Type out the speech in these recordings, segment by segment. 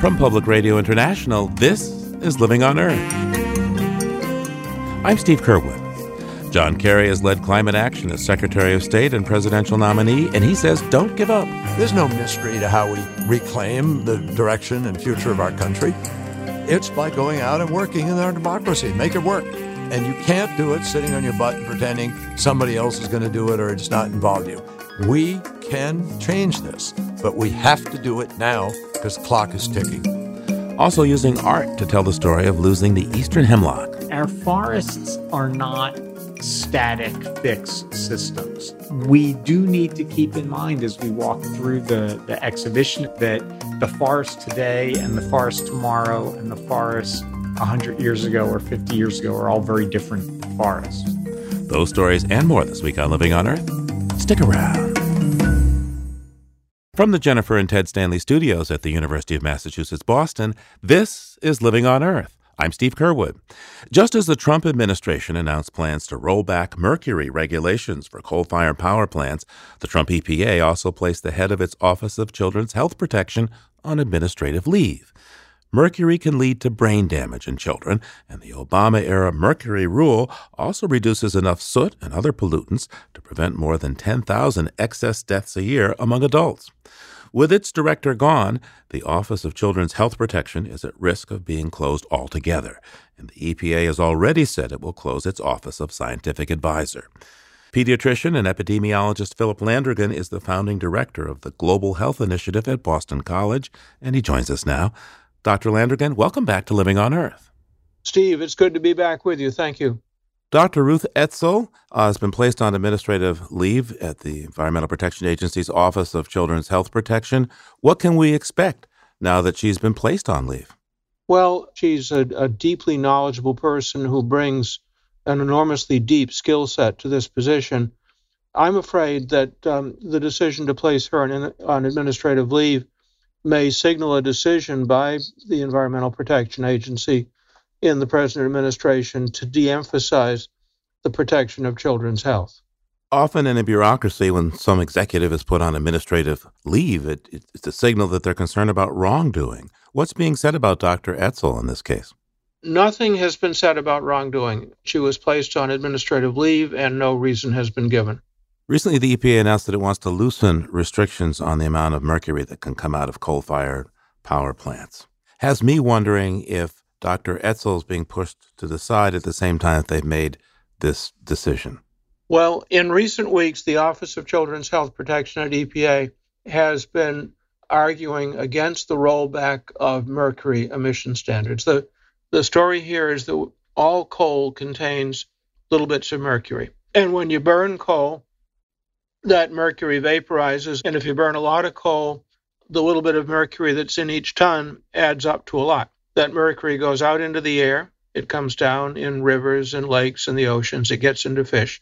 From Public Radio International, this is Living on Earth. I'm Steve Curwood. John Kerry has led climate action as Secretary of State and presidential nominee, and he says don't give up. There's no mystery to how we reclaim the direction and future of our country. It's by going out and working in our democracy. Make it work. And you can't do it sitting on your butt and pretending somebody else is going to do it or it's not involved you. We can change this, but we have to do it now because the clock is ticking. Also using art to tell the story of losing the eastern hemlock. Our forests are not static, fixed systems. We do need to keep in mind as we walk through the exhibition that the forest today and the forest tomorrow and the forest 100 years ago or 50 years ago are all very different forests. Those stories and more this week on Living on Earth. Stick around. From the Jennifer and Ted Stanley Studios at the University of Massachusetts Boston, this is Living on Earth. I'm Steve Curwood. Just as the Trump administration announced plans to roll back mercury regulations for coal-fired power plants, the Trump EPA also placed the head of its Office of Children's Health Protection on administrative leave. Mercury can lead to brain damage in children, and the Obama-era mercury rule also reduces enough soot and other pollutants to prevent more than 10,000 excess deaths a year among adults. With its director gone, the Office of Children's Health Protection is at risk of being closed altogether, and the EPA has already said it will close its Office of Scientific Advisor. Pediatrician and epidemiologist Philip Landrigan is the founding director of the Global Health Initiative at Boston College, and he joins us now. Dr. Landrigan, welcome back to Living on Earth. Steve, it's good to be back with you. Thank you. Dr. Ruth Etzel has been placed on administrative leave at the Environmental Protection Agency's Office of Children's Health Protection. What can we expect now that she's been placed on leave? Well, she's a deeply knowledgeable person who brings an enormously deep skill set to this position. I'm afraid that the decision to place her on administrative leave may signal a decision by the Environmental Protection Agency in the present administration to de-emphasize the protection of children's health. Often in a bureaucracy, when some executive is put on administrative leave, it's a signal that they're concerned about wrongdoing. What's being said about Dr. Etzel in this case? Nothing has been said about wrongdoing. She was placed on administrative leave and no reason has been given. Recently, the EPA announced that it wants to loosen restrictions on the amount of mercury that can come out of coal-fired power plants. Has me wondering if Dr. Etzel's being pushed to the side at the same time that they've made this decision. Well, in recent weeks, the Office of Children's Health Protection at EPA has been arguing against the rollback of mercury emission standards. The story here is that all coal contains little bits of mercury. And when you burn coal, that mercury vaporizes. And if you burn a lot of coal, the little bit of mercury that's in each ton adds up to a lot. That mercury goes out into the air, it comes down in rivers and lakes and the oceans, it gets into fish.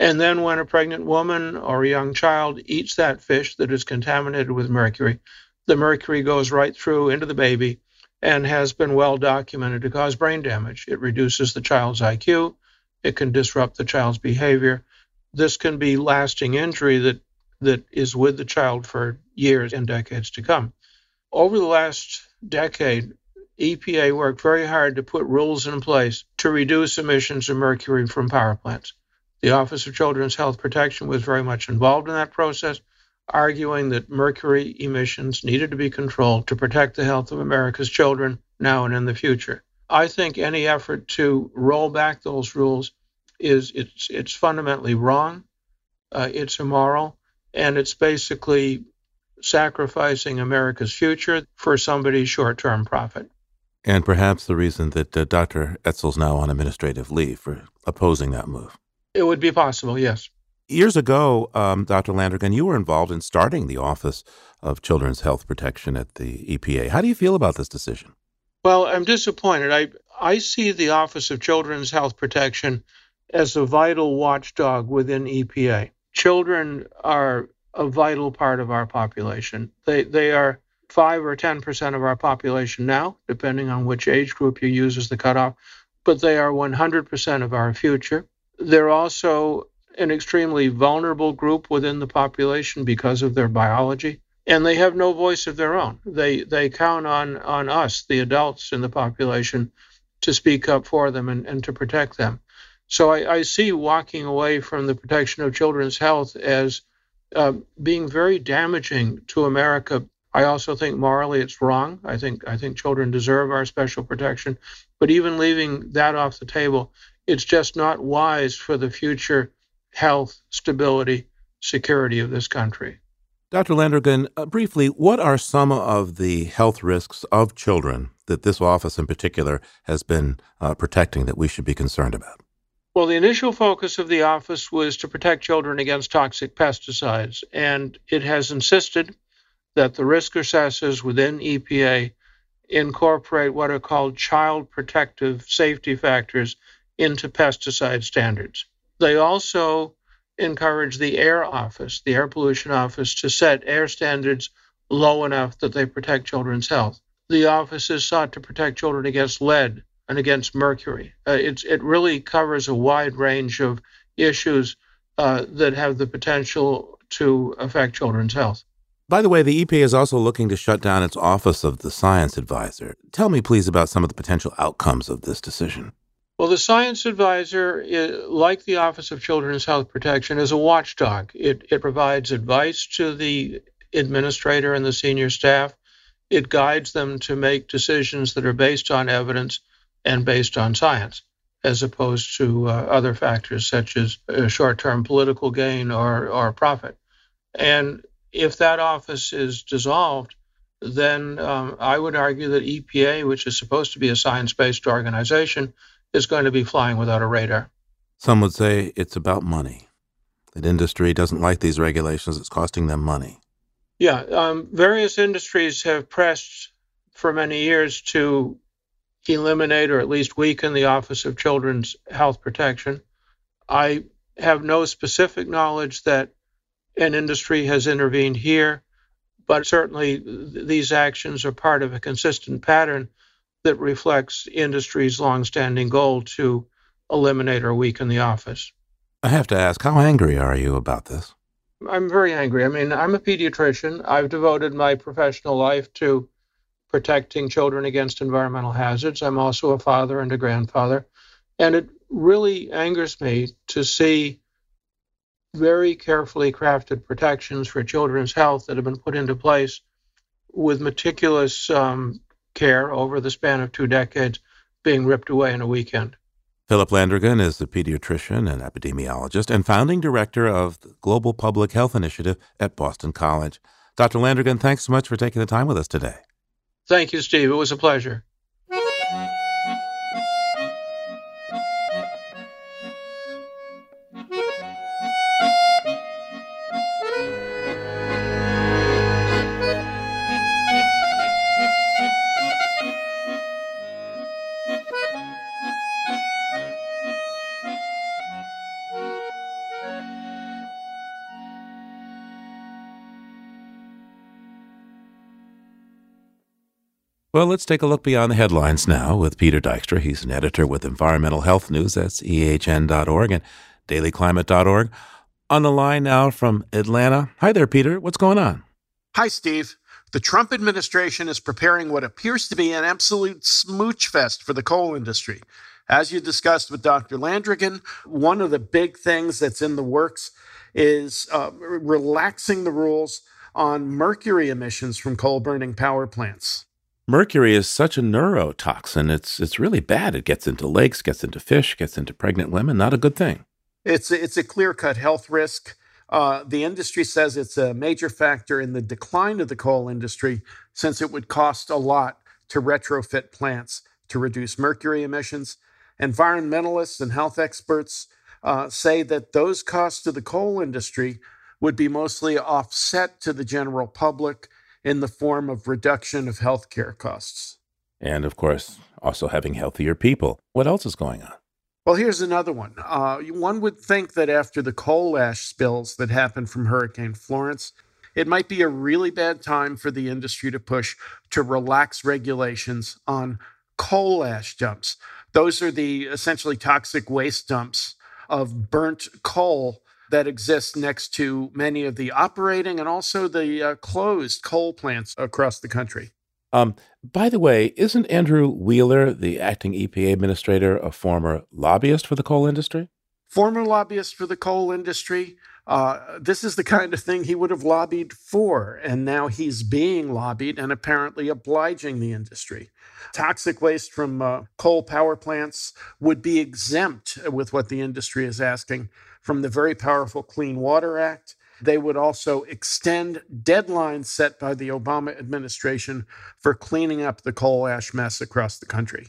And then when a pregnant woman or a young child eats that fish that is contaminated with mercury, the mercury goes right through into the baby and has been well documented to cause brain damage. It reduces the child's IQ, it can disrupt the child's behavior. This can be lasting injury that is with the child for years and decades to come. Over the last decade, EPA worked very hard to put rules in place to reduce emissions of mercury from power plants. The Office of Children's Health Protection was very much involved in that process, arguing that mercury emissions needed to be controlled to protect the health of America's children now and in the future. I think any effort to roll back those rules is fundamentally wrong, it's immoral, and it's basically sacrificing America's future for somebody's short-term profit. And perhaps the reason that Dr. Etzel's now on administrative leave for opposing that move. It would be possible, yes. Years ago, Dr. Landrigan, you were involved in starting the Office of Children's Health Protection at the EPA. How do you feel about this decision? Well, I'm disappointed. I see the Office of Children's Health Protection as a vital watchdog within EPA. Children are a vital part of our population. They are 5 or 10% of our population now, depending on which age group you use as the cutoff, but they are 100% of our future. They're also an extremely vulnerable group within the population because of their biology, and they have no voice of their own. They count on us, the adults in the population, to speak up for them and to protect them. So I see walking away from the protection of children's health as being very damaging to America. I also think morally it's wrong. I think children deserve our special protection. But even leaving that off the table, it's just not wise for the future health, stability, security of this country. Dr. Landrigan, briefly, what are some of the health risks of children that this office in particular has been protecting that we should be concerned about? Well, the initial focus of the office was to protect children against toxic pesticides, and it has insisted that the risk assessors within EPA incorporate what are called child protective safety factors into pesticide standards. They also encourage the air office, the air pollution office, to set air standards low enough that they protect children's health. The office has sought to protect children against lead and against mercury. It really covers a wide range of issues that have the potential to affect children's health. By the way, the EPA is also looking to shut down its Office of the Science Advisor. Tell me, please, about some of the potential outcomes of this decision. Well, the Science Advisor, like the Office of Children's Health Protection, is a watchdog. It provides advice to the administrator and the senior staff. It guides them to make decisions that are based on evidence and based on science, as opposed to other factors such as short-term political gain or profit. And if that office is dissolved, then I would argue that EPA, which is supposed to be a science-based organization, is going to be flying without a radar. Some would say it's about money, that industry doesn't like these regulations. It's costing them money. Yeah. Various industries have pressed for many years to eliminate or at least weaken the Office of Children's Health Protection. I have no specific knowledge that an industry has intervened here, but certainly these actions are part of a consistent pattern that reflects industry's longstanding goal to eliminate or weaken the office. I have to ask, how angry are you about this? I'm very angry. I mean, I'm a pediatrician. I've devoted my professional life to protecting children against environmental hazards. I'm also a father and a grandfather. And it really angers me to see very carefully crafted protections for children's health that have been put into place with meticulous care over the span of 2 decades being ripped away in a weekend. Philip Landrigan is the pediatrician and epidemiologist and founding director of the Global Public Health Initiative at Boston College. Dr. Landrigan, thanks so much for taking the time with us today. Thank you, Steve. It was a pleasure. Well, let's take a look beyond the headlines now with Peter Dykstra. He's an editor with Environmental Health News. That's ehn.org and dailyclimate.org. On the line now from Atlanta. Hi there, Peter. What's going on? Hi, Steve. The Trump administration is preparing what appears to be an absolute smooch fest for the coal industry. As you discussed with Dr. Landrigan, one of the big things that's in the works is relaxing the rules on mercury emissions from coal-burning power plants. Mercury is such a neurotoxin. It's really bad. It gets into lakes, gets into fish, gets into pregnant women. Not a good thing. It's a clear-cut health risk. The industry says it's a major factor in the decline of the coal industry since it would cost a lot to retrofit plants to reduce mercury emissions. Environmentalists and health experts say that those costs to the coal industry would be mostly offset to the general public in the form of reduction of health care costs. And, of course, also having healthier people. What else is going on? Well, here's another one. One would think that after the coal ash spills that happened from Hurricane Florence, it might be a really bad time for the industry to push to relax regulations on coal ash dumps. Those are the essentially toxic waste dumps of burnt coal that exists next to many of the operating and also the closed coal plants across the country. By the way, isn't Andrew Wheeler, the acting EPA administrator, a former lobbyist for the coal industry? Former lobbyist for the coal industry. This is the kind of thing he would have lobbied for, and now he's being lobbied and apparently obliging the industry. Toxic waste from coal power plants would be exempt with what the industry is asking from the very powerful Clean Water Act. They would also extend deadlines set by the Obama administration for cleaning up the coal ash mess across the country.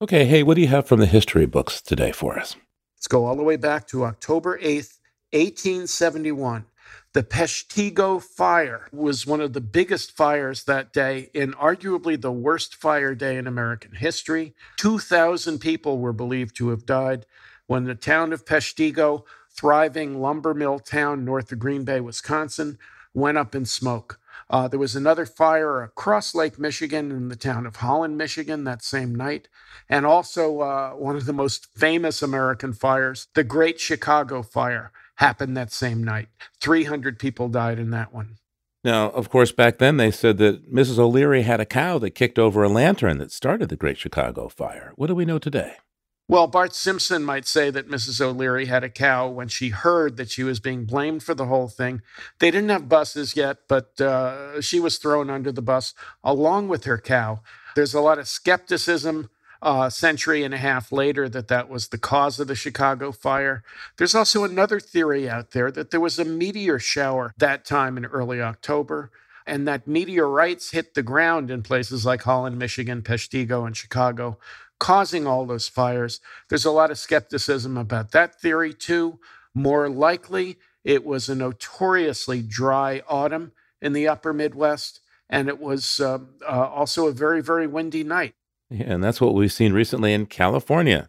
Okay, hey, what do you have from the history books today for us? Let's go all the way back to October 8th, 1871, the Peshtigo Fire was one of the biggest fires that day and arguably the worst fire day in American history. 2,000 people were believed to have died when the town of Peshtigo, thriving lumber mill town north of Green Bay, Wisconsin, went up in smoke. There was another fire across Lake Michigan in the town of Holland, Michigan, that same night. And also one of the most famous American fires, the Great Chicago Fire, happened that same night. 300 people died in that one. Now, of course, back then they said that Mrs. O'Leary had a cow that kicked over a lantern that started the Great Chicago Fire. What do we know today? Well, Bart Simpson might say that Mrs. O'Leary had a cow when she heard that she was being blamed for the whole thing. They didn't have buses yet, but she was thrown under the bus along with her cow. There's a lot of skepticism a century and a half later that that was the cause of the Chicago Fire. There's also another theory out there that there was a meteor shower that time in early October, and that meteorites hit the ground in places like Holland, Michigan, Peshtigo, and Chicago, causing all those fires. There's a lot of skepticism about that theory, too. More likely, it was a notoriously dry autumn in the upper Midwest, and it was also a very, very windy night. Yeah, and that's what we've seen recently in California.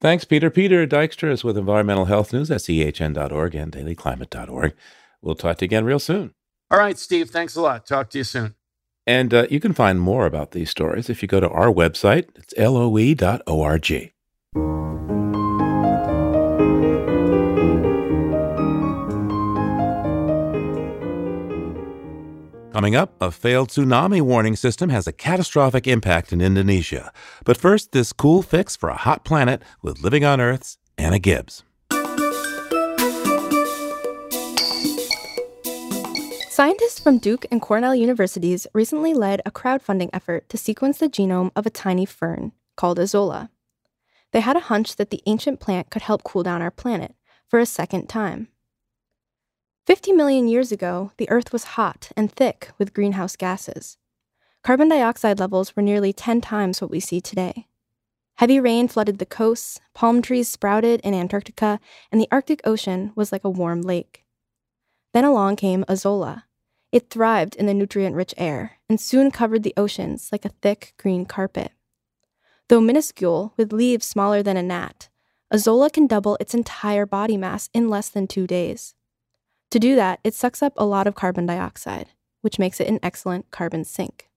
Thanks, Peter. Peter Dykstra is with Environmental Health News at CHN.org and dailyclimate.org. We'll talk to you again real soon. All right, Steve. Thanks a lot. Talk to you soon. And you can find more about these stories if you go to our website. It's loe.org. Coming up, a failed tsunami warning system has a catastrophic impact in Indonesia. But first, this cool fix for a hot planet with Living on Earth's Anna Gibbs. Scientists from Duke and Cornell universities recently led a crowdfunding effort to sequence the genome of a tiny fern called Azolla. They had a hunch that the ancient plant could help cool down our planet for a second time. 50 million years ago, the Earth was hot and thick with greenhouse gases. Carbon dioxide levels were nearly 10 times what we see today. Heavy rain flooded the coasts, palm trees sprouted in Antarctica, and the Arctic Ocean was like a warm lake. Then along came Azolla. It thrived in the nutrient-rich air and soon covered the oceans like a thick green carpet. Though minuscule, with leaves smaller than a gnat, Azolla can double its entire body mass in less than 2 days. To do that, it sucks up a lot of carbon dioxide, which makes it an excellent carbon sink.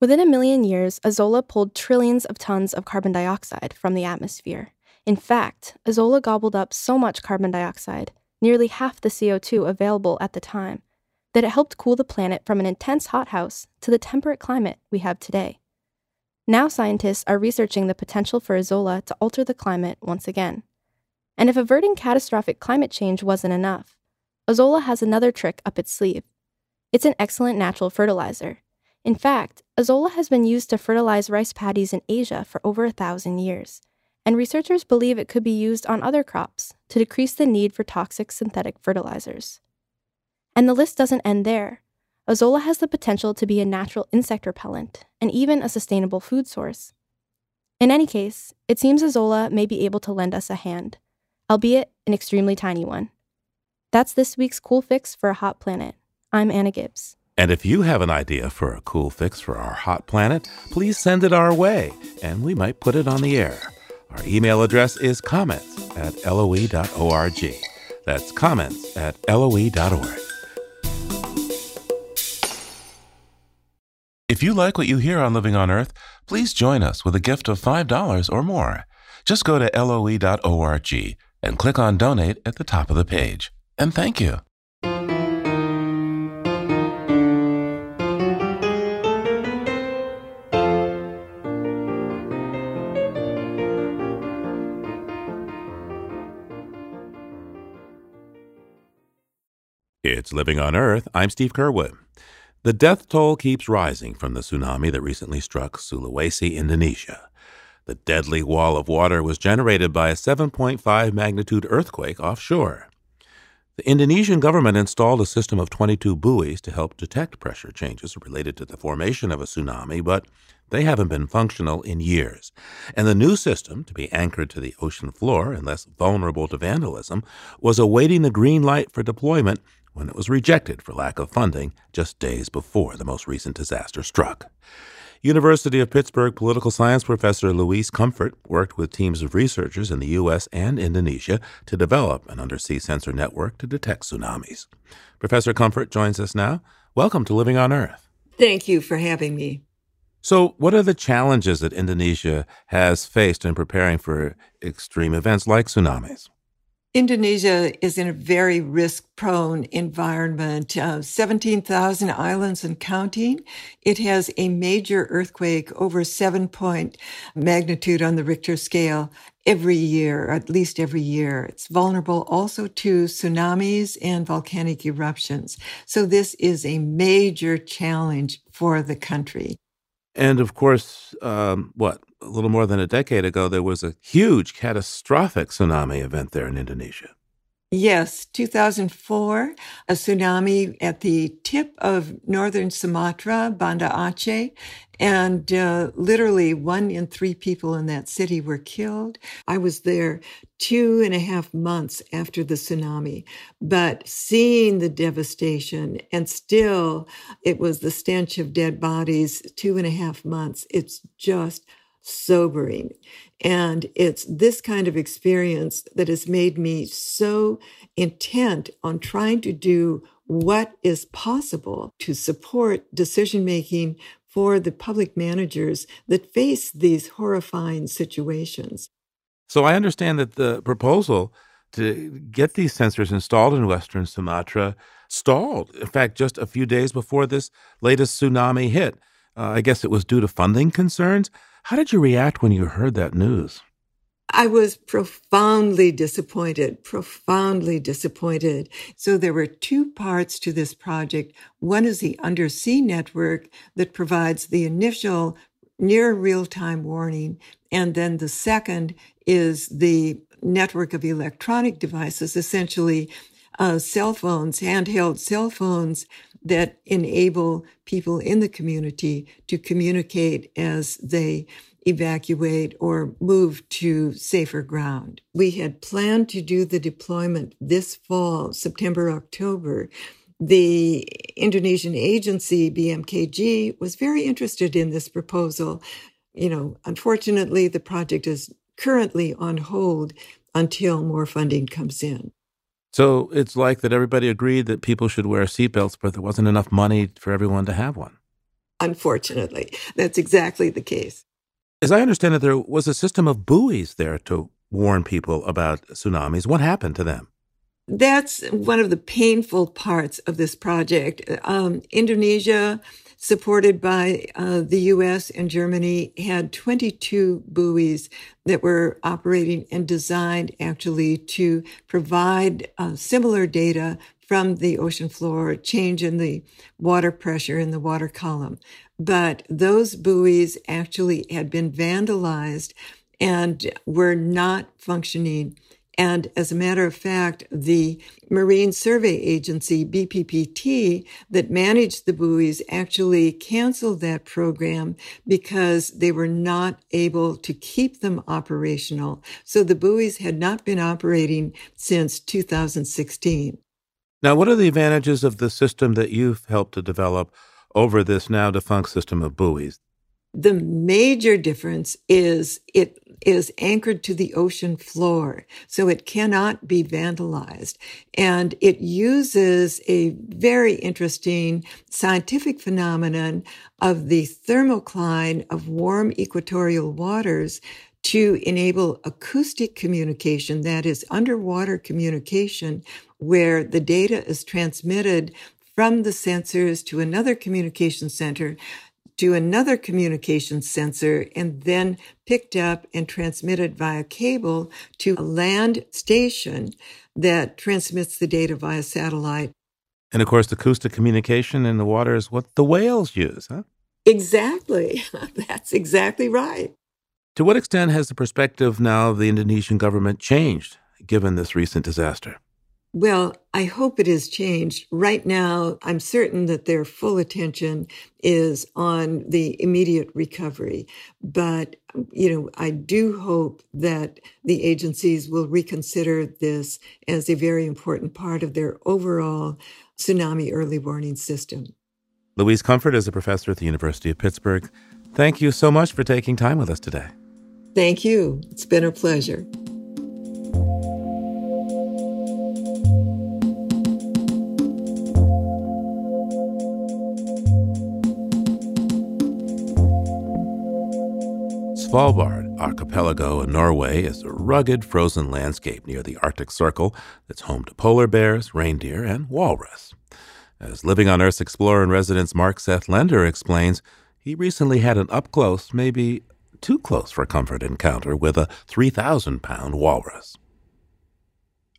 Within a million years, Azolla pulled trillions of tons of carbon dioxide from the atmosphere. In fact, Azolla gobbled up so much carbon dioxide, nearly half the CO2 available at the time, that it helped cool the planet from an intense hothouse to the temperate climate we have today. Now scientists are researching the potential for Azolla to alter the climate once again. And if averting catastrophic climate change wasn't enough, Azolla has another trick up its sleeve. It's an excellent natural fertilizer. In fact, Azolla has been used to fertilize rice paddies in Asia for over 1,000 years. And researchers believe it could be used on other crops to decrease the need for toxic synthetic fertilizers. And the list doesn't end there. Azolla has the potential to be a natural insect repellent and even a sustainable food source. In any case, it seems Azolla may be able to lend us a hand, albeit an extremely tiny one. That's this week's Cool Fix for a Hot Planet. I'm Anna Gibbs. And if you have an idea for a cool fix for our hot planet, please send it our way, and we might put it on the air. Our email address is comments@loe.org. That's comments@loe.org. If you like what you hear on Living on Earth, please join us with a gift of $5 or more. Just go to loe.org, and click on Donate at the top of the page. And thank you. It's Living on Earth. I'm Steve Curwood. The death toll keeps rising from the tsunami that recently struck Sulawesi, Indonesia. The deadly wall of water was generated by a 7.5 magnitude earthquake offshore. The Indonesian government installed a system of 22 buoys to help detect pressure changes related to the formation of a tsunami, but they haven't been functional in years. And the new system, to be anchored to the ocean floor and less vulnerable to vandalism, was awaiting the green light for deployment when it was rejected for lack of funding just days before the most recent disaster struck. University of Pittsburgh political science professor Louise Comfort worked with teams of researchers in the U.S. and Indonesia to develop an undersea sensor network to detect tsunamis. Professor Comfort joins us now. Welcome to Living on Earth. Thank you for having me. So what are the challenges that Indonesia has faced in preparing for extreme events like tsunamis? Indonesia is in a very risk-prone environment, 17,000 islands and counting. It has a major earthquake over 7-point magnitude on the Richter scale every year, at least every year. It's vulnerable also to tsunamis and volcanic eruptions. So this is a major challenge for the country. And of course, a little more than a decade ago, there was a huge catastrophic tsunami event there in Indonesia. Yes, 2004, a tsunami at the tip of northern Sumatra, Banda Aceh, and literally 1 in 3 people in that city were killed. I was there 2.5 months after the tsunami, but seeing the devastation, and still it was the stench of dead bodies 2.5 months. It's just sobering. And it's this kind of experience that has made me so intent on trying to do what is possible to support decision-making for the public managers that face these horrifying situations. So I understand that the proposal to get these sensors installed in Western Sumatra stalled. In fact, just a few days before this latest tsunami hit, I guess it was due to funding concerns. How did you react when you heard that news? I was profoundly disappointed. So there were 2 parts to this project. One is the undersea network that provides the initial near real-time warning. And then the second is the network of electronic devices, essentially cell phones, handheld cell phones, that enable people in the community to communicate as they evacuate or move to safer ground. We had planned to do the deployment this fall, September, October. The Indonesian agency, BMKG, was very interested in this proposal. Unfortunately, the project is currently on hold until more funding comes in. So it's like that everybody agreed that people should wear seatbelts, but there wasn't enough money for everyone to have one. Unfortunately, that's exactly the case. As I understand it, there was a system of buoys there to warn people about tsunamis. What happened to them? That's one of the painful parts of this project. Indonesia, supported by the U.S. and Germany, had 22 buoys that were operating and designed actually to provide similar data from the ocean floor, change in the water pressure in the water column. But those buoys actually had been vandalized and were not functioning. And as a matter of fact, the Marine Survey Agency, BPPT, that managed the buoys actually canceled that program because they were not able to keep them operational. So the buoys had not been operating since 2016. Now, what are the advantages of the system that you've helped to develop over this now defunct system of buoys? The major difference is it is anchored to the ocean floor, so it cannot be vandalized. And it uses a very interesting scientific phenomenon of the thermocline of warm equatorial waters to enable acoustic communication, that is underwater communication, where the data is transmitted from the sensors to another communication center to another communication sensor, and then picked up and transmitted via cable to a land station that transmits the data via satellite. And of course, the acoustic communication in the water is what the whales use, huh? Exactly. That's exactly right. To what extent has the perspective now of the Indonesian government changed, given this recent disaster? Well, I hope it has changed. Right now, I'm certain that their full attention is on the immediate recovery. But, I do hope that the agencies will reconsider this as a very important part of their overall tsunami early warning system. Louise Comfort is a professor at the University of Pittsburgh. Thank you so much for taking time with us today. Thank you. It's been a pleasure. Svalbard archipelago in Norway is a rugged frozen landscape near the Arctic Circle that's home to polar bears, reindeer, and walrus. As Living on Earth's explorer-in-residence Mark Seth Lender explains, he recently had an up-close, maybe too close for comfort encounter with a 3,000-pound walrus.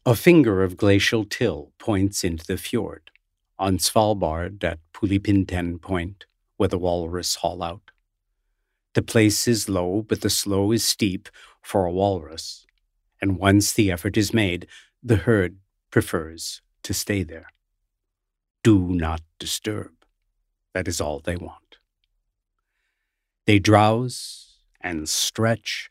A finger of glacial till points into the fjord, on Svalbard at Pulipinten Point, where the walrus haul out. The place is low, but the slow is steep for a walrus, and once the effort is made, the herd prefers to stay there. Do not disturb. That is all they want. They drowse and stretch.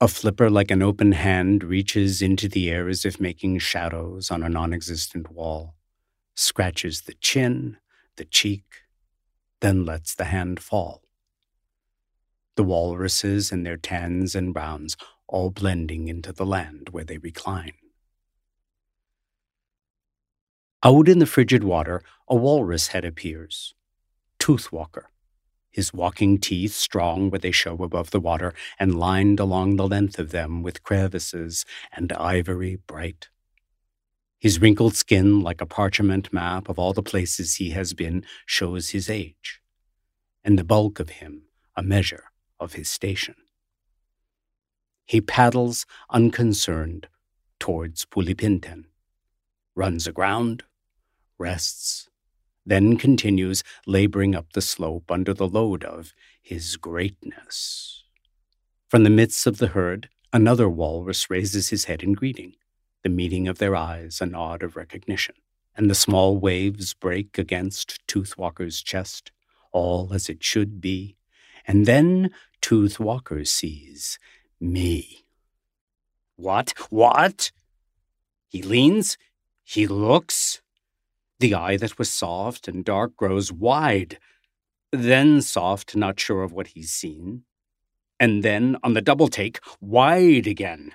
A flipper like an open hand reaches into the air as if making shadows on a non-existent wall, scratches the chin, the cheek, then lets the hand fall. The walruses and their tans and browns all blending into the land where they recline. Out in the frigid water, a walrus head appears. Toothwalker, his walking teeth strong where they show above the water and lined along the length of them with crevices and ivory bright. His wrinkled skin, like a parchment map of all the places he has been, shows his age, and the bulk of him a measure of his station. He paddles unconcerned towards Pulipinten, runs aground, rests, then continues laboring up the slope under the load of his greatness. From the midst of the herd, another walrus raises his head in greeting, the meeting of their eyes a nod of recognition, and the small waves break against Toothwalker's chest, all as it should be. And then Toothwalker sees me. What? He leans. He looks. The eye that was soft and dark grows wide, then soft, not sure of what he's seen, and then, on the double take, wide again,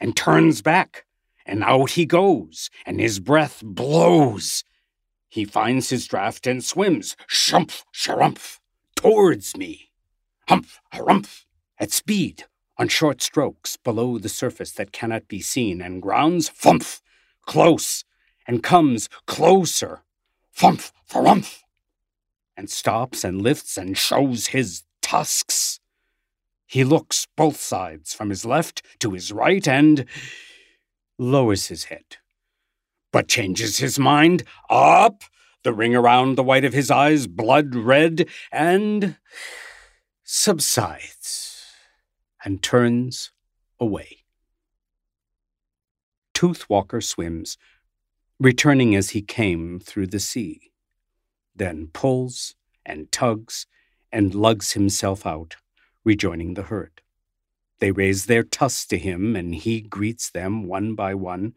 and turns back, and out he goes, and his breath blows. He finds his draft and swims, shumph, sharumph, towards me. Humph, harumph, at speed, on short strokes below the surface that cannot be seen, and grounds, fumph, close, and comes closer, fumph, farumph, and stops and lifts and shows his tusks. He looks both sides, from his left to his right, and lowers his head, but changes his mind, up, the ring around the white of his eyes, blood red, and subsides and turns away. Toothwalker swims, returning as he came through the sea, then pulls and tugs and lugs himself out, rejoining the herd. They raise their tusks to him, and he greets them one by one,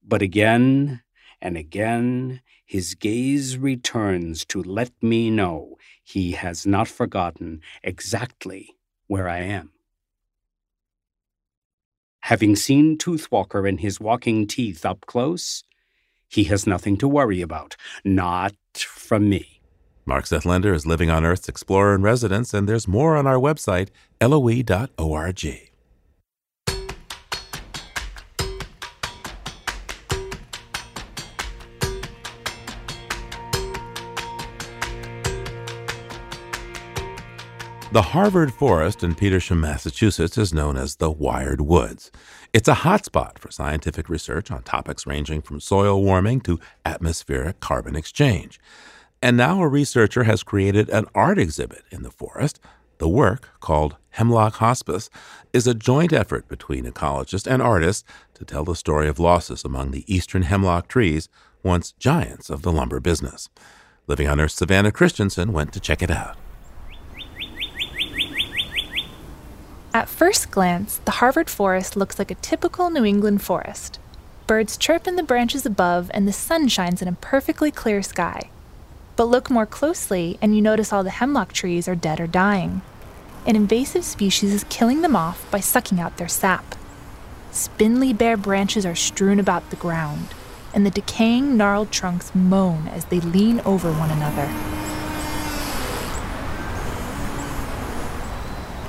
but again and again his gaze returns to let me know he has not forgotten exactly where I am. Having seen Toothwalker and his walking teeth up close, he has nothing to worry about, not from me. Mark Seth Lender is Living on Earth's explorer in residence, and there's more on our website, LOE.org. The Harvard Forest in Petersham, Massachusetts, is known as the Wired Woods. It's a hotspot for scientific research on topics ranging from soil warming to atmospheric carbon exchange. And now a researcher has created an art exhibit in the forest. The work, called Hemlock Hospice, is a joint effort between ecologists and artists to tell the story of losses among the eastern hemlock trees, once giants of the lumber business. Living on Earth's Savannah Christensen went to check it out. At first glance, the Harvard Forest looks like a typical New England forest. Birds chirp in the branches above, and the sun shines in a perfectly clear sky. But look more closely, and you notice all the hemlock trees are dead or dying. An invasive species is killing them off by sucking out their sap. Spindly bare branches are strewn about the ground, and the decaying, gnarled trunks moan as they lean over one another.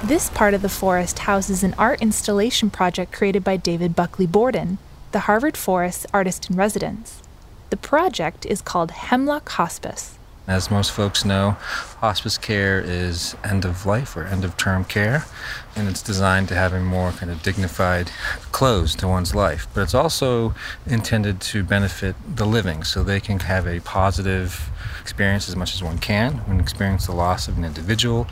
This part of the forest houses an art installation project created by David Buckley Borden, the Harvard Forest artist-in-residence. The project is called Hemlock Hospice. As most folks know, hospice care is end-of-life or end-of-term care, and it's designed to have a more kind of dignified close to one's life. But it's also intended to benefit the living, so they can have a positive experience as much as one can when experience the loss of an individual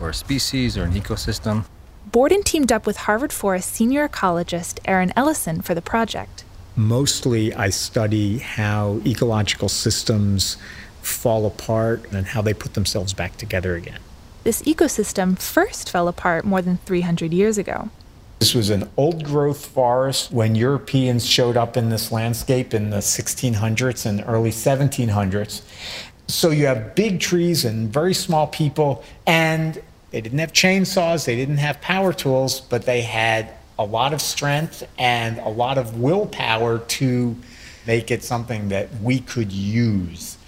or a species or an ecosystem. Borden teamed up with Harvard Forest senior ecologist Aaron Ellison for the project. Mostly I study how ecological systems fall apart and how they put themselves back together again. This ecosystem first fell apart more than 300 years ago. This was an old-growth forest when Europeans showed up in this landscape in the 1600s and early 1700s. So you have big trees and very small people, and they didn't have chainsaws, they didn't have power tools, but they had a lot of strength and a lot of willpower to make it something that we could use.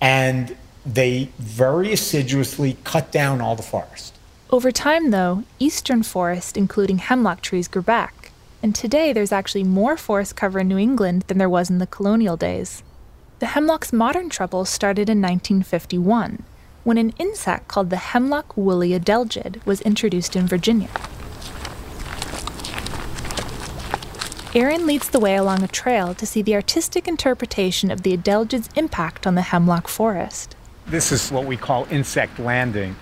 And they very assiduously cut down all the forest. Over time, though, eastern forest, including hemlock trees, grew back. And today, there's actually more forest cover in New England than there was in the colonial days. The hemlock's modern trouble started in 1951, when an insect called the hemlock woolly adelgid was introduced in Virginia. Aaron leads the way along a trail to see the artistic interpretation of the adelgid's impact on the hemlock forest. This is what we call insect landing,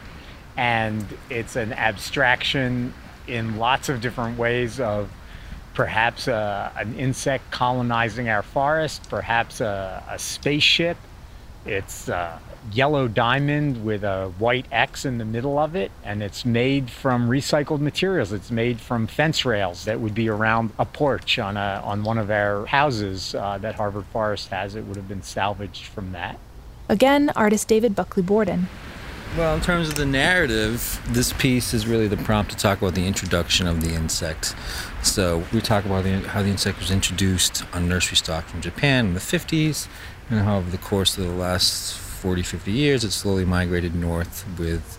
and it's an abstraction in lots of different ways of perhaps an insect colonizing our forest, perhaps a spaceship. It's a yellow diamond with a white X in the middle of it, and it's made from recycled materials. It's made from fence rails that would be around a porch on one of our houses that Harvard Forest has. It would have been salvaged from that. Again, artist David Buckley Borden. Well, in terms of the narrative, this piece is really the prompt to talk about the introduction of the insect. So we talk about how the insect was introduced on nursery stock from Japan in the 50s, and how over the course of the last 40, 50 years, it slowly migrated north with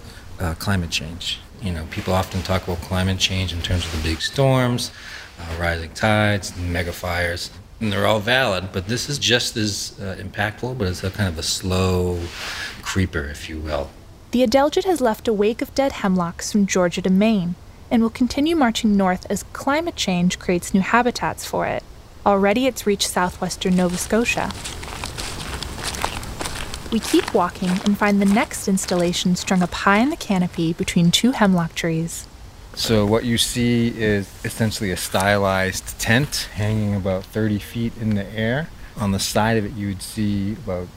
climate change. You know, people often talk about climate change in terms of the big storms, rising tides, mega fires, and they're all valid, but this is just as impactful, but it's a kind of a slow creeper, if you will. The adelgid has left a wake of dead hemlocks from Georgia to Maine, and will continue marching north as climate change creates new habitats for it. Already it's reached southwestern Nova Scotia. We keep walking and find the next installation strung up high in the canopy between two hemlock trees. So what you see is essentially a stylized tent hanging about 30 feet in the air. On the side of it, you would see about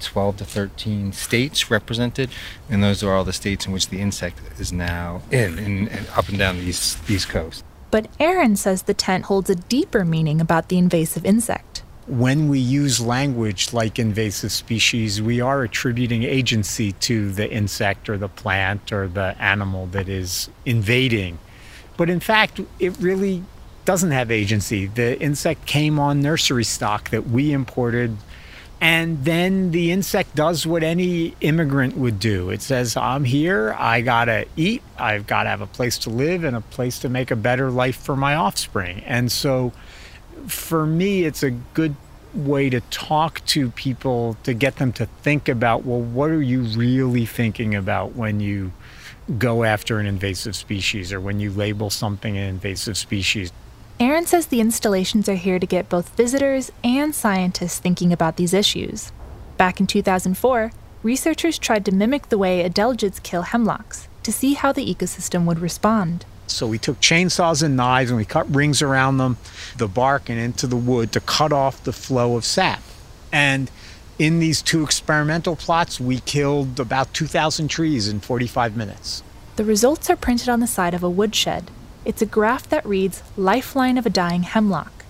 12 to 13 states represented, and those are all the states in which the insect is now in up and down the East Coast. But Aaron says the tent holds a deeper meaning about the invasive insect. When we use language like invasive species, we are attributing agency to the insect or the plant or the animal that is invading. But in fact, it really doesn't have agency. The insect came on nursery stock that we imported, and then the insect does what any immigrant would do. It says, I'm here, I gotta eat, I've gotta have a place to live and a place to make a better life for my offspring. And so for me, it's a good way to talk to people to get them to think about, well, what are you really thinking about when you go after an invasive species or when you label something an invasive species. Aaron says the installations are here to get both visitors and scientists thinking about these issues. Back in 2004, researchers tried to mimic the way adelgids kill hemlocks to see how the ecosystem would respond. So we took chainsaws and knives and we cut rings around them, the bark and into the wood to cut off the flow of sap. And in these two experimental plots, we killed about 2,000 trees in 45 minutes. The results are printed on the side of a woodshed. It's a graph that reads, "Lifeline of a dying hemlock."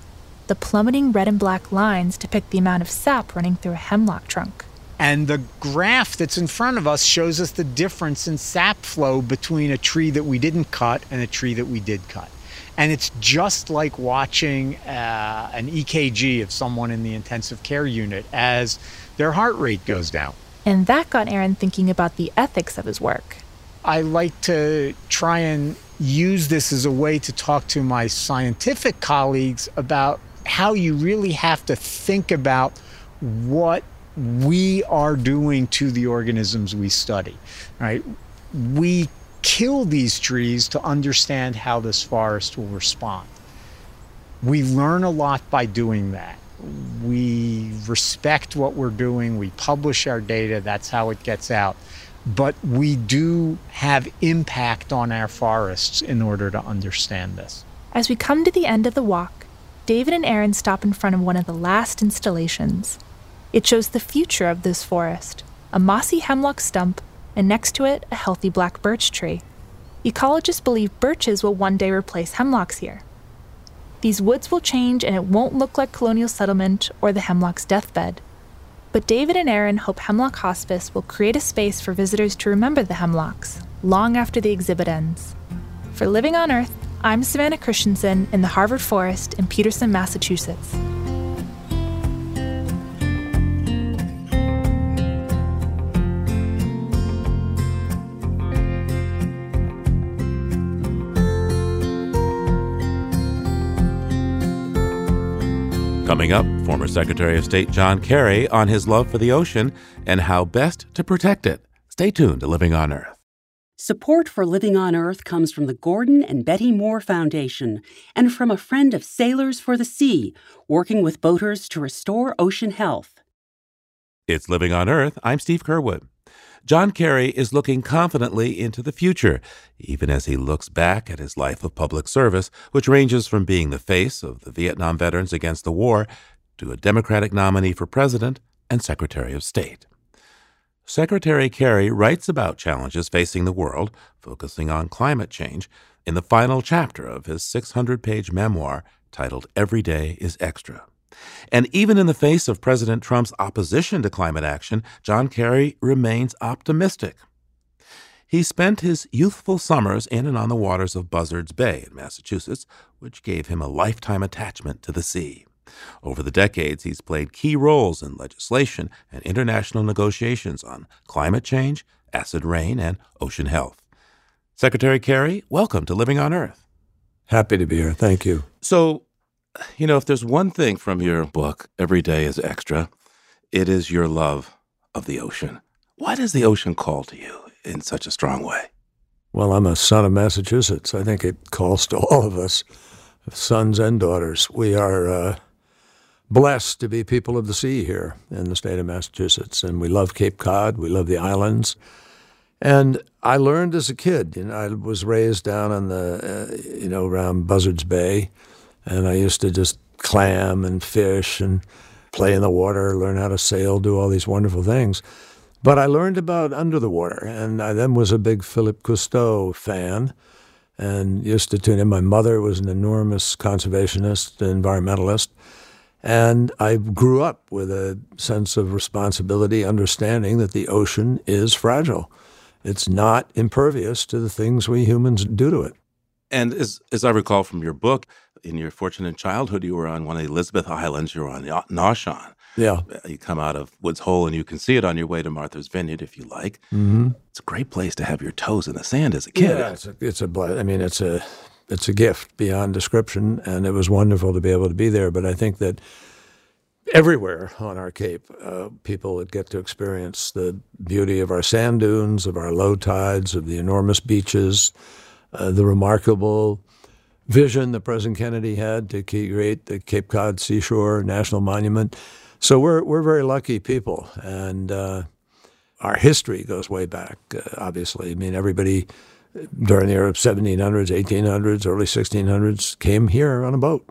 The plummeting red and black lines depict the amount of sap running through a hemlock trunk. And the graph that's in front of us shows us the difference in sap flow between a tree that we didn't cut and a tree that we did cut. And it's just like watching an EKG of someone in the intensive care unit as their heart rate goes down. And that got Aaron thinking about the ethics of his work. I like to try and use this as a way to talk to my scientific colleagues about how you really have to think about what we are doing to the organisms we study, right? We kill these trees to understand how this forest will respond. We learn a lot by doing that. We respect what we're doing. We publish our data. That's how it gets out. But we do have impact on our forests in order to understand this. As we come to the end of the walk, David and Aaron stop in front of one of the last installations. It shows the future of this forest, a mossy hemlock stump, and next to it, a healthy black birch tree. Ecologists believe birches will one day replace hemlocks here. These woods will change and it won't look like colonial settlement or the hemlock's deathbed. But David and Aaron hope Hemlock Hospice will create a space for visitors to remember the hemlocks, long after the exhibit ends. For Living on Earth, I'm Savannah Christensen in the Harvard Forest in Peterson, Massachusetts. Coming up, former Secretary of State John Kerry on his love for the ocean and how best to protect it. Stay tuned to Living on Earth. Support for Living on Earth comes from the Gordon and Betty Moore Foundation and from a friend of Sailors for the Sea, working with boaters to restore ocean health. It's Living on Earth. I'm Steve Curwood. John Kerry is looking confidently into the future, even as he looks back at his life of public service, which ranges from being the face of the Vietnam veterans against the war to a Democratic nominee for president and Secretary of State. Secretary Kerry writes about challenges facing the world, focusing on climate change, in the final chapter of his 600-page memoir titled Every Day is Extra. And even in the face of President Trump's opposition to climate action, John Kerry remains optimistic. He spent his youthful summers in and on the waters of Buzzards Bay in Massachusetts, which gave him a lifetime attachment to the sea. Over the decades, he's played key roles in legislation and international negotiations on climate change, acid rain, and ocean health. Secretary Kerry, welcome to Living on Earth. Happy to be here. Thank you. So, you know, if there's one thing from your book, Every Day is Extra, it is your love of the ocean. Why does the ocean call to you in such a strong way? Well, I'm a son of Massachusetts. I think it calls to all of us, sons and daughters. We are blessed to be people of the sea here in the state of Massachusetts. And we love Cape Cod. We love the islands. And I learned as a kid, you know, I was raised down on the, around Buzzards Bay. And I used to just clam and fish and play in the water, learn how to sail, do all these wonderful things. But I learned about under the water, and I then was a big Philip Cousteau fan and used to tune in. My mother was an enormous conservationist, environmentalist, and I grew up with a sense of responsibility, understanding that the ocean is fragile. It's not impervious to the things we humans do to it. And as I recall from your book, in your fortunate childhood, you were on one of the Elizabeth Islands. You were on Naushon. Yeah. You come out of Woods Hole and you can see it on your way to Martha's Vineyard if you like. Mm-hmm. It's a great place to have your toes in the sand as a kid. Yeah, it's a gift beyond description, and it was wonderful to be able to be there. But I think that everywhere on our Cape, people would get to experience the beauty of our sand dunes, of our low tides, of the enormous beaches, the remarkable vision that President Kennedy had to create the Cape Cod Seashore National Monument. So we're very lucky people, and our history goes way back, obviously. I mean, everybody during the era of 1700s, 1800s, early 1600s came here on a boat.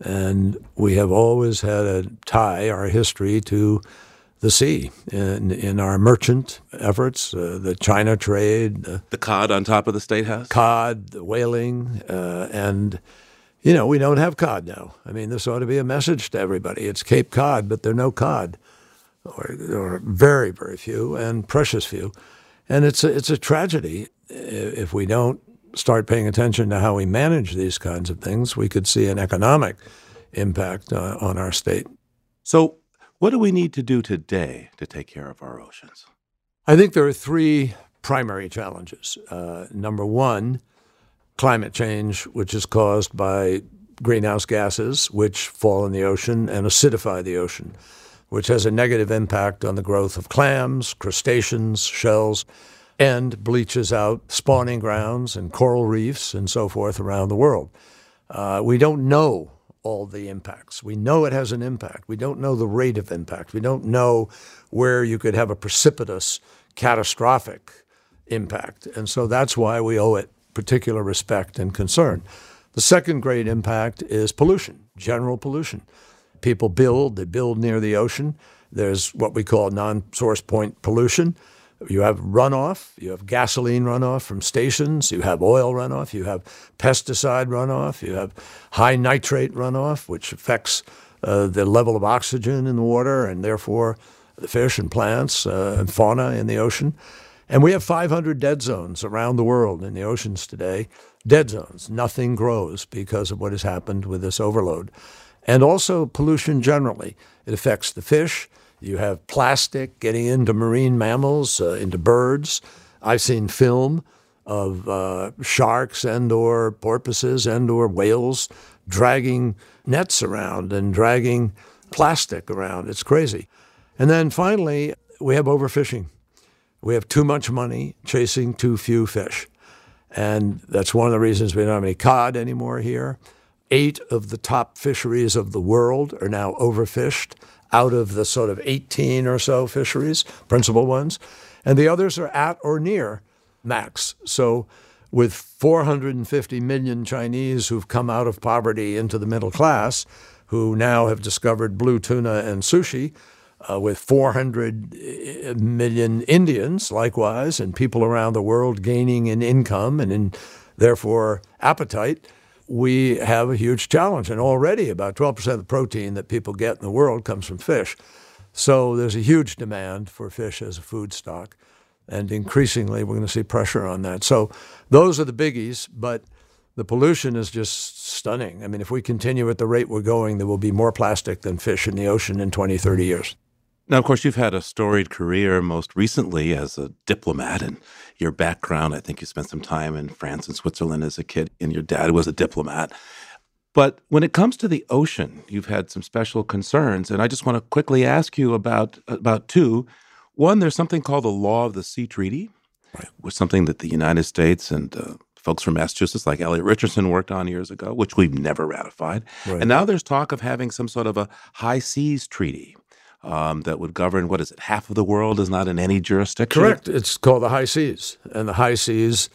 And we have always had a tie, our history, to the sea in our merchant efforts, the China trade. The cod on top of the State House? Cod, the whaling, and, you know, we don't have cod now. I mean, this ought to be a message to everybody. It's Cape Cod, but there are no cod, or very, very few, and precious few. And it's a tragedy if we don't start paying attention to how we manage these kinds of things. We could see an economic impact on our state. So what do we need to do today to take care of our oceans? I think there are three primary challenges. Number one, climate change, which is caused by greenhouse gases, which fall in the ocean and acidify the ocean, which has a negative impact on the growth of clams, crustaceans, shells, and bleaches out spawning grounds and coral reefs and so forth around the world. We don't know all the impacts. We know it has an impact. We don't know the rate of impact. We don't know where you could have a precipitous, catastrophic impact. And so that's why we owe it particular respect and concern. The second great impact is pollution, general pollution. People build, they build near the ocean. There's what we call non-source point pollution. You have runoff, you have gasoline runoff from stations, you have oil runoff, you have pesticide runoff, you have high nitrate runoff, which affects the level of oxygen in the water and therefore the fish and plants and fauna in the ocean. And we have 500 dead zones around the world in the oceans today. Dead zones, nothing grows because of what has happened with this overload. And also pollution generally. It affects the fish. You have plastic getting into marine mammals, into birds. I've seen film of sharks and or porpoises and or whales dragging nets around and dragging plastic around. It's crazy. And then finally, we have overfishing. We have too much money chasing too few fish. And that's one of the reasons we don't have any cod anymore here. 8 of the top fisheries of the world are now overfished out of the sort of 18 or so fisheries, principal ones, and the others are at or near max. So with 450 million Chinese who've come out of poverty into the middle class, who now have discovered blue tuna and sushi, with 400 million Indians, likewise, and people around the world gaining in income and in, therefore, appetite, we have a huge challenge. And already about 12% of the protein that people get in the world comes from fish. So there's a huge demand for fish as a food stock. And increasingly, we're going to see pressure on that. So those are the biggies, but the pollution is just stunning. I mean, if we continue at the rate we're going, there will be more plastic than fish in the ocean in 20, 30 years. Now, of course, you've had a storied career, most recently as a diplomat, and your background, I think you spent some time in France and Switzerland as a kid, and your dad was a diplomat. But when it comes to the ocean, you've had some special concerns, and I just want to quickly ask you about two. One, there's something called the Law of the Sea Treaty, right, which is something that the United States and folks from Massachusetts like Elliot Richardson worked on years ago, which we've never ratified. Right. And now there's talk of having some sort of a high seas treaty. That would govern, what is it, half of the world is not in any jurisdiction? Correct. It's called the high seas. And the high seas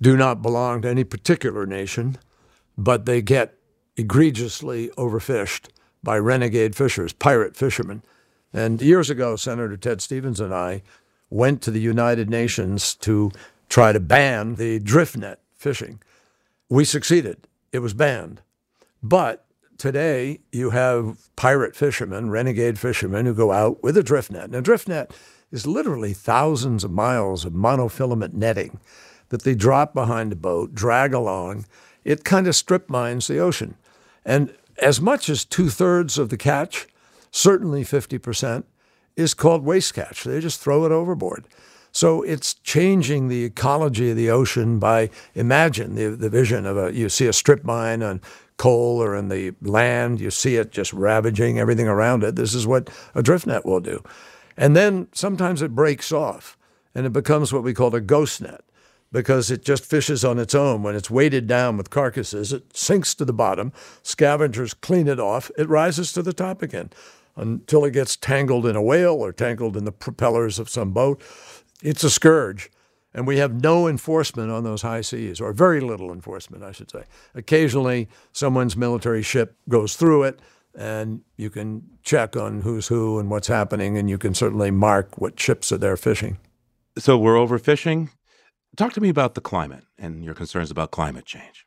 do not belong to any particular nation, but they get egregiously overfished by renegade fishers, pirate fishermen. And years ago, Senator Ted Stevens and I went to the United Nations to try to ban the drift net fishing. We succeeded. It was banned. But today, you have pirate fishermen, renegade fishermen, who go out with a drift net. Now, drift net is literally thousands of miles of monofilament netting that they drop behind a boat, drag along. It kind of strip mines the ocean. And as much as 2/3 of the catch, certainly 50%, is called waste catch. They just throw it overboard. So it's changing the ecology of the ocean by, imagine the vision of you see a strip mine on coal or in the land. You see it just ravaging everything around it. This is what a drift net will do. And then sometimes it breaks off and it becomes what we call a ghost net, because it just fishes on its own. When it's weighted down with carcasses, it sinks to the bottom. Scavengers clean it off. It rises to the top again until it gets tangled in a whale or tangled in the propellers of some boat. It's a scourge. And we have no enforcement on those high seas, or very little enforcement, I should say. Occasionally, someone's military ship goes through it, and you can check on who's who and what's happening, and you can certainly mark what ships are there fishing. So we're overfishing. Talk to me about the climate and your concerns about climate change.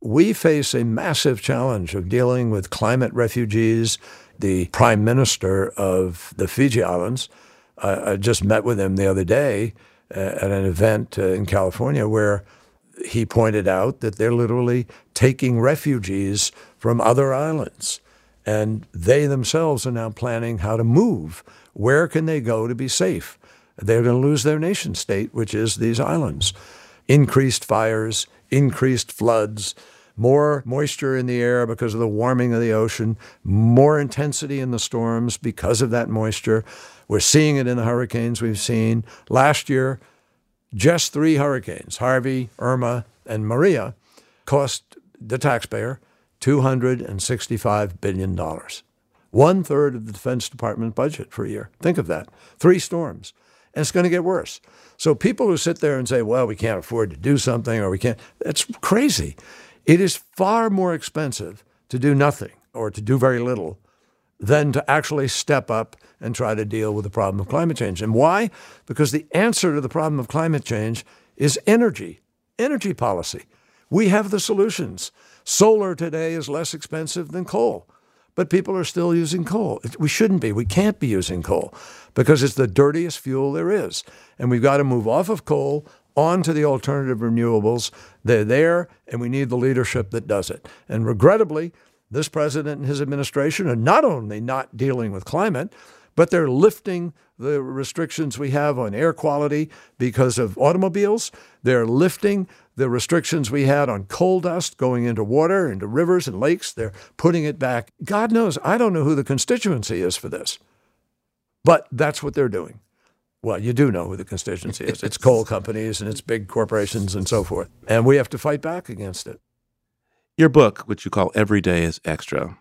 We face a massive challenge of dealing with climate refugees. The prime minister of the Fiji Islands, I just met with him the other day at an event in California where he pointed out that they're literally taking refugees from other islands. And they themselves are now planning how to move. Where can they go to be safe? They're going to lose their nation state, which is these islands. Increased fires, increased floods, more moisture in the air because of the warming of the ocean, more intensity in the storms because of that moisture. We're seeing it in the hurricanes we've seen. Last year, just 3 hurricanes, Harvey, Irma, and Maria, cost the taxpayer $265 billion. 1/3 of the Defense Department budget for a year. Think of that. 3 storms. And it's going to get worse. So people who sit there and say, well, we can't afford to do something or we can't, that's crazy. It is far more expensive to do nothing or to do very little than to actually step up and try to deal with the problem of climate change. And why? Because the answer to the problem of climate change is energy policy. We have the solutions. Solar today is less expensive than coal. But people are still using coal. We shouldn't be. We can't be using coal because it's the dirtiest fuel there is. And we've got to move off of coal onto the alternative renewables. They're there, and we need the leadership that does it. And regrettably, this president and his administration are not only not dealing with climate, but they're lifting the restrictions we have on air quality because of automobiles. They're lifting the restrictions we had on coal dust going into water, into rivers and lakes. They're putting it back. God knows, I don't know who the constituency is for this, but that's what they're doing. Well, you do know who the constituency is. It's coal companies and it's big corporations and so forth. And we have to fight back against it. Your book, which you call Every Day is Extra,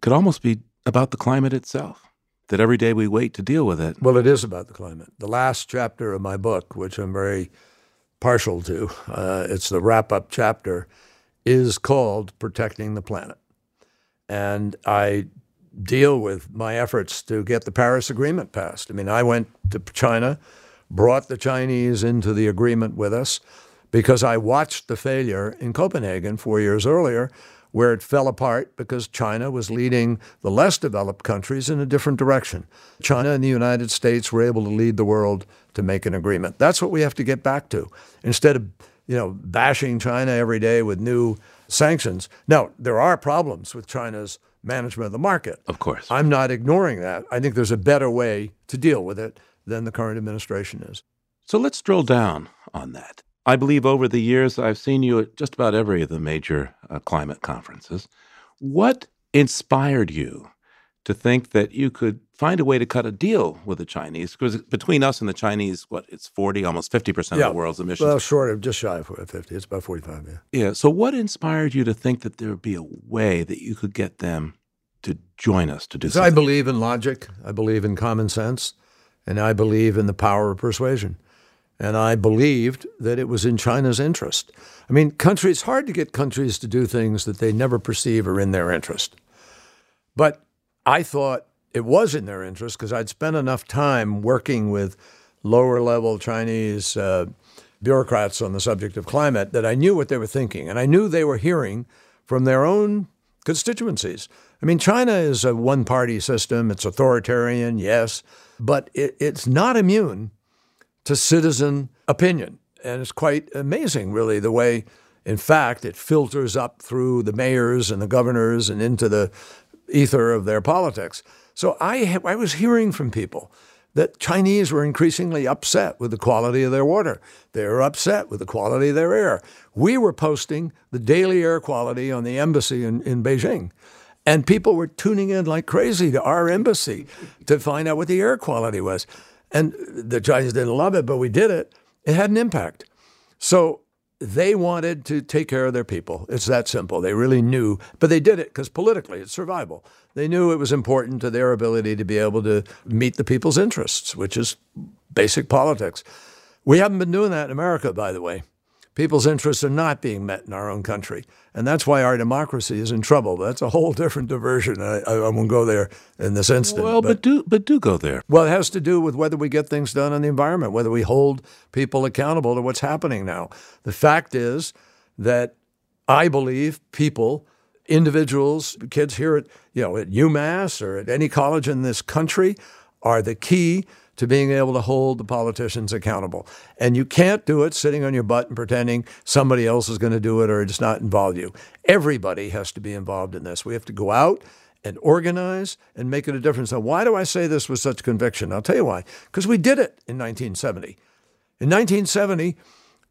could almost be about the climate itself. That every day we wait to deal with it. Well, it is about the climate. The last chapter of my book, which I'm very partial to, it's the wrap-up chapter, is called Protecting the Planet. And I deal with my efforts to get the Paris Agreement passed. I mean, I went to China, brought the Chinese into the agreement with us, because I watched the failure in Copenhagen 4 years earlier, where it fell apart because China was leading the less developed countries in a different direction. China and the United States were able to lead the world to make an agreement. That's what we have to get back to. Instead of, bashing China every day with new sanctions. Now, there are problems with China's management of the market. Of course. I'm not ignoring that. I think there's a better way to deal with it than the current administration is. So let's drill down on that. I believe over the years, I've seen you at just about every of the major climate conferences. What inspired you to think that you could find a way to cut a deal with the Chinese? Because between us and the Chinese, it's 40, almost 50% of the world's emissions. Well, short of just shy of 50. It's about 45, Yeah, so what inspired you to think that there would be a way that you could get them to join us to do something? I believe in logic. I believe in common sense. And I believe in the power of persuasion. And I believed that it was in China's interest. I mean, it's hard to get countries to do things that they never perceive are in their interest. But I thought it was in their interest because I'd spent enough time working with lower-level Chinese bureaucrats on the subject of climate that I knew what they were thinking. And I knew they were hearing from their own constituencies. I mean, China is a one-party system. It's authoritarian, yes, but it's not immune to citizen opinion. And it's quite amazing, really, the way, in fact, it filters up through the mayors and the governors and into the ether of their politics. So I was hearing from people that Chinese were increasingly upset with the quality of their water. They were upset with the quality of their air. We were posting the daily air quality on the embassy in Beijing. And people were tuning in like crazy to our embassy to find out what the air quality was. And the Chinese didn't love it, but we did it. It had an impact. So they wanted to take care of their people. It's that simple. They really knew. But they did it because politically it's survival. They knew it was important to their ability to be able to meet the people's interests, which is basic politics. We haven't been doing that in America, by the way. People's interests are not being met in our own country. And that's why our democracy is in trouble. That's a whole different diversion. I won't go there in this instant. Well, but do go there. Well, it has to do with whether we get things done on the environment, whether we hold people accountable to what's happening now. The fact is that I believe people, individuals, kids here at, you know, at UMass or at any college in this country are the key to being able to hold the politicians accountable. And you can't do it sitting on your butt and pretending somebody else is going to do it or it's not involve you. Everybody has to be involved in this. We have to go out and organize and make it a difference. Now, why do I say this with such conviction? I'll tell you why. Because we did it in 1970. In 1970,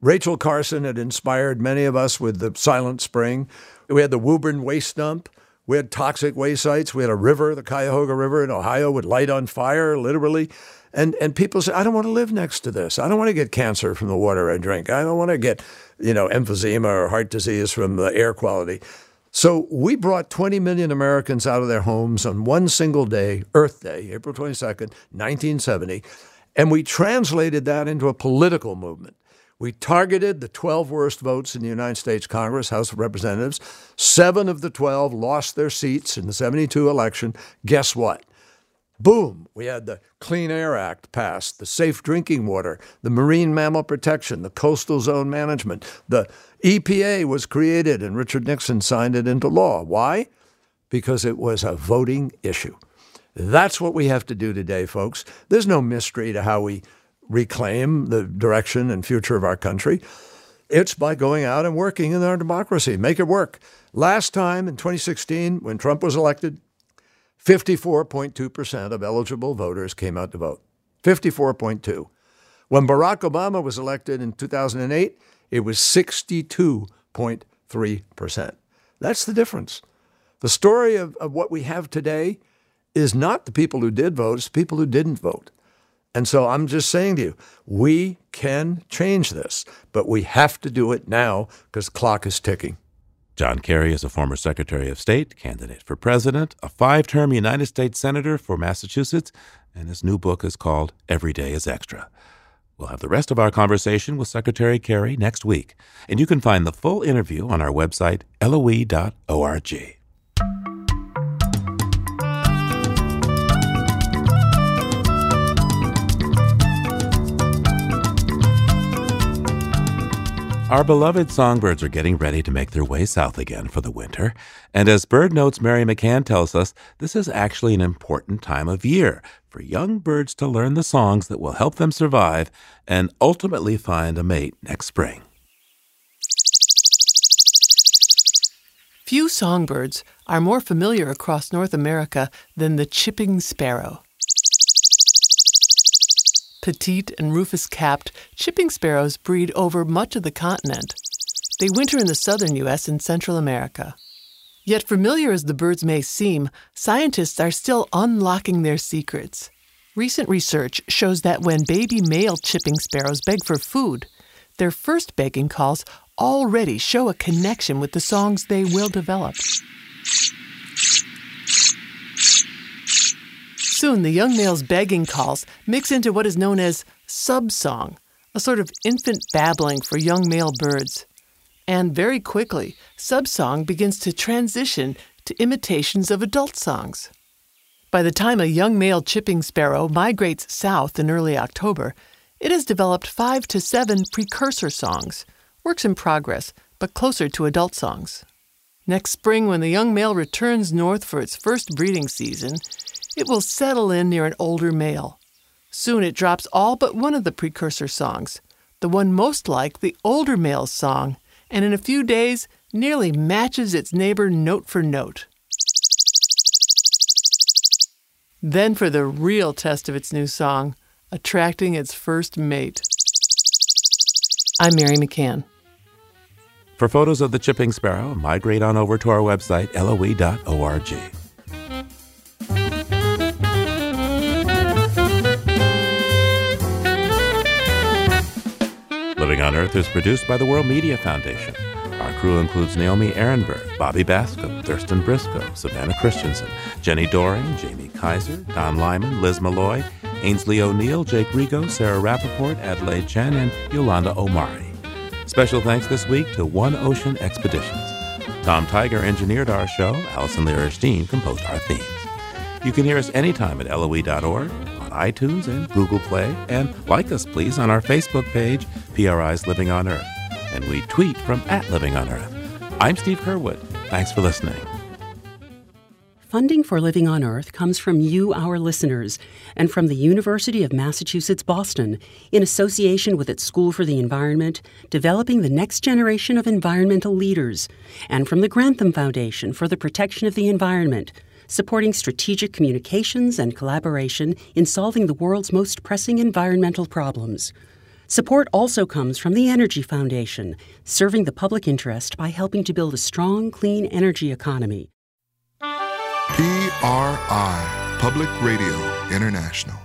Rachel Carson had inspired many of us with the Silent Spring. We had the Woburn waste dump. We had toxic waste sites. We had a river, the Cuyahoga River in Ohio, would light on fire, literally. And people say, I don't want to live next to this. I don't want to get cancer from the water I drink. I don't want to get, you know, emphysema or heart disease from the air quality. So we brought 20 million Americans out of their homes on one single day, Earth Day, April 22nd, 1970. And we translated that into a political movement. We targeted the 12 worst votes in the United States Congress, House of Representatives. 7 of the 12 lost their seats in the 72 election. Guess what? Boom, we had the Clean Air Act passed, the Safe Drinking Water, the Marine Mammal Protection, the Coastal Zone Management. The EPA was created and Richard Nixon signed it into law. Why? Because it was a voting issue. That's what we have to do today, folks. There's no mystery to how we reclaim the direction and future of our country. It's by going out and working in our democracy. Make it work. Last time in 2016, when Trump was elected, 54.2% of eligible voters came out to vote. 54.2. When Barack Obama was elected in 2008, it was 62.3%. That's the difference. The story of what we have today is not the people who did vote, it's the people who didn't vote. And so I'm just saying to you, we can change this, but we have to do it now because the clock is ticking. John Kerry is a former Secretary of State, candidate for president, a 5-term United States Senator for Massachusetts, and his new book is called Every Day is Extra. We'll have the rest of our conversation with Secretary Kerry next week, and you can find the full interview on our website, LOE.org. Our beloved songbirds are getting ready to make their way south again for the winter. And as BirdNote's Mary McCann tells us, this is actually an important time of year for young birds to learn the songs that will help them survive and ultimately find a mate next spring. Few songbirds are more familiar across North America than the chipping sparrow. Petite and rufous-capped, chipping sparrows breed over much of the continent. They winter in the southern U.S. and Central America. Yet familiar as the birds may seem, scientists are still unlocking their secrets. Recent research shows that when baby male chipping sparrows beg for food, their first begging calls already show a connection with the songs they will develop. Soon, the young male's begging calls mix into what is known as subsong, a sort of infant babbling for young male birds. And very quickly, subsong begins to transition to imitations of adult songs. By the time a young male chipping sparrow migrates south in early October, it has developed 5 to 7 precursor songs, works in progress, but closer to adult songs. Next spring, when the young male returns north for its first breeding season, it will settle in near an older male. Soon it drops all but one of the precursor songs, the one most like the older male's song, and in a few days nearly matches its neighbor note for note. Then for the real test of its new song, Attracting Its First Mate. I'm Mary McCann. For photos of the Chipping Sparrow, migrate on over to our website, loe.org. Living on Earth is produced by the World Media Foundation. Our crew includes Naomi Ehrenberg, Bobby Bascom, Thurston Briscoe, Savannah Christensen, Jenny Doring, Jamie Kaiser, Don Lyman, Liz Malloy, Ainsley O'Neill, Jake Rigo, Sarah Rappaport, Adelaide Chen, and Yolanda Omari. Special thanks this week to One Ocean Expeditions. Tom Tiger engineered our show. Allison Lierstein composed our themes. You can hear us anytime at loe.org, on iTunes and Google Play, and like us, please, on our Facebook page, PRI's Living on Earth. And we tweet from @Living on Earth. I'm Steve Curwood. Thanks for listening. Funding for Living on Earth comes from you, our listeners, and from the University of Massachusetts Boston, in association with its School for the Environment, developing the next generation of environmental leaders, and from the Grantham Foundation for the Protection of the Environment, supporting strategic communications and collaboration in solving the world's most pressing environmental problems. Support also comes from the Energy Foundation, serving the public interest by helping to build a strong, clean energy economy. PRI, Public Radio International.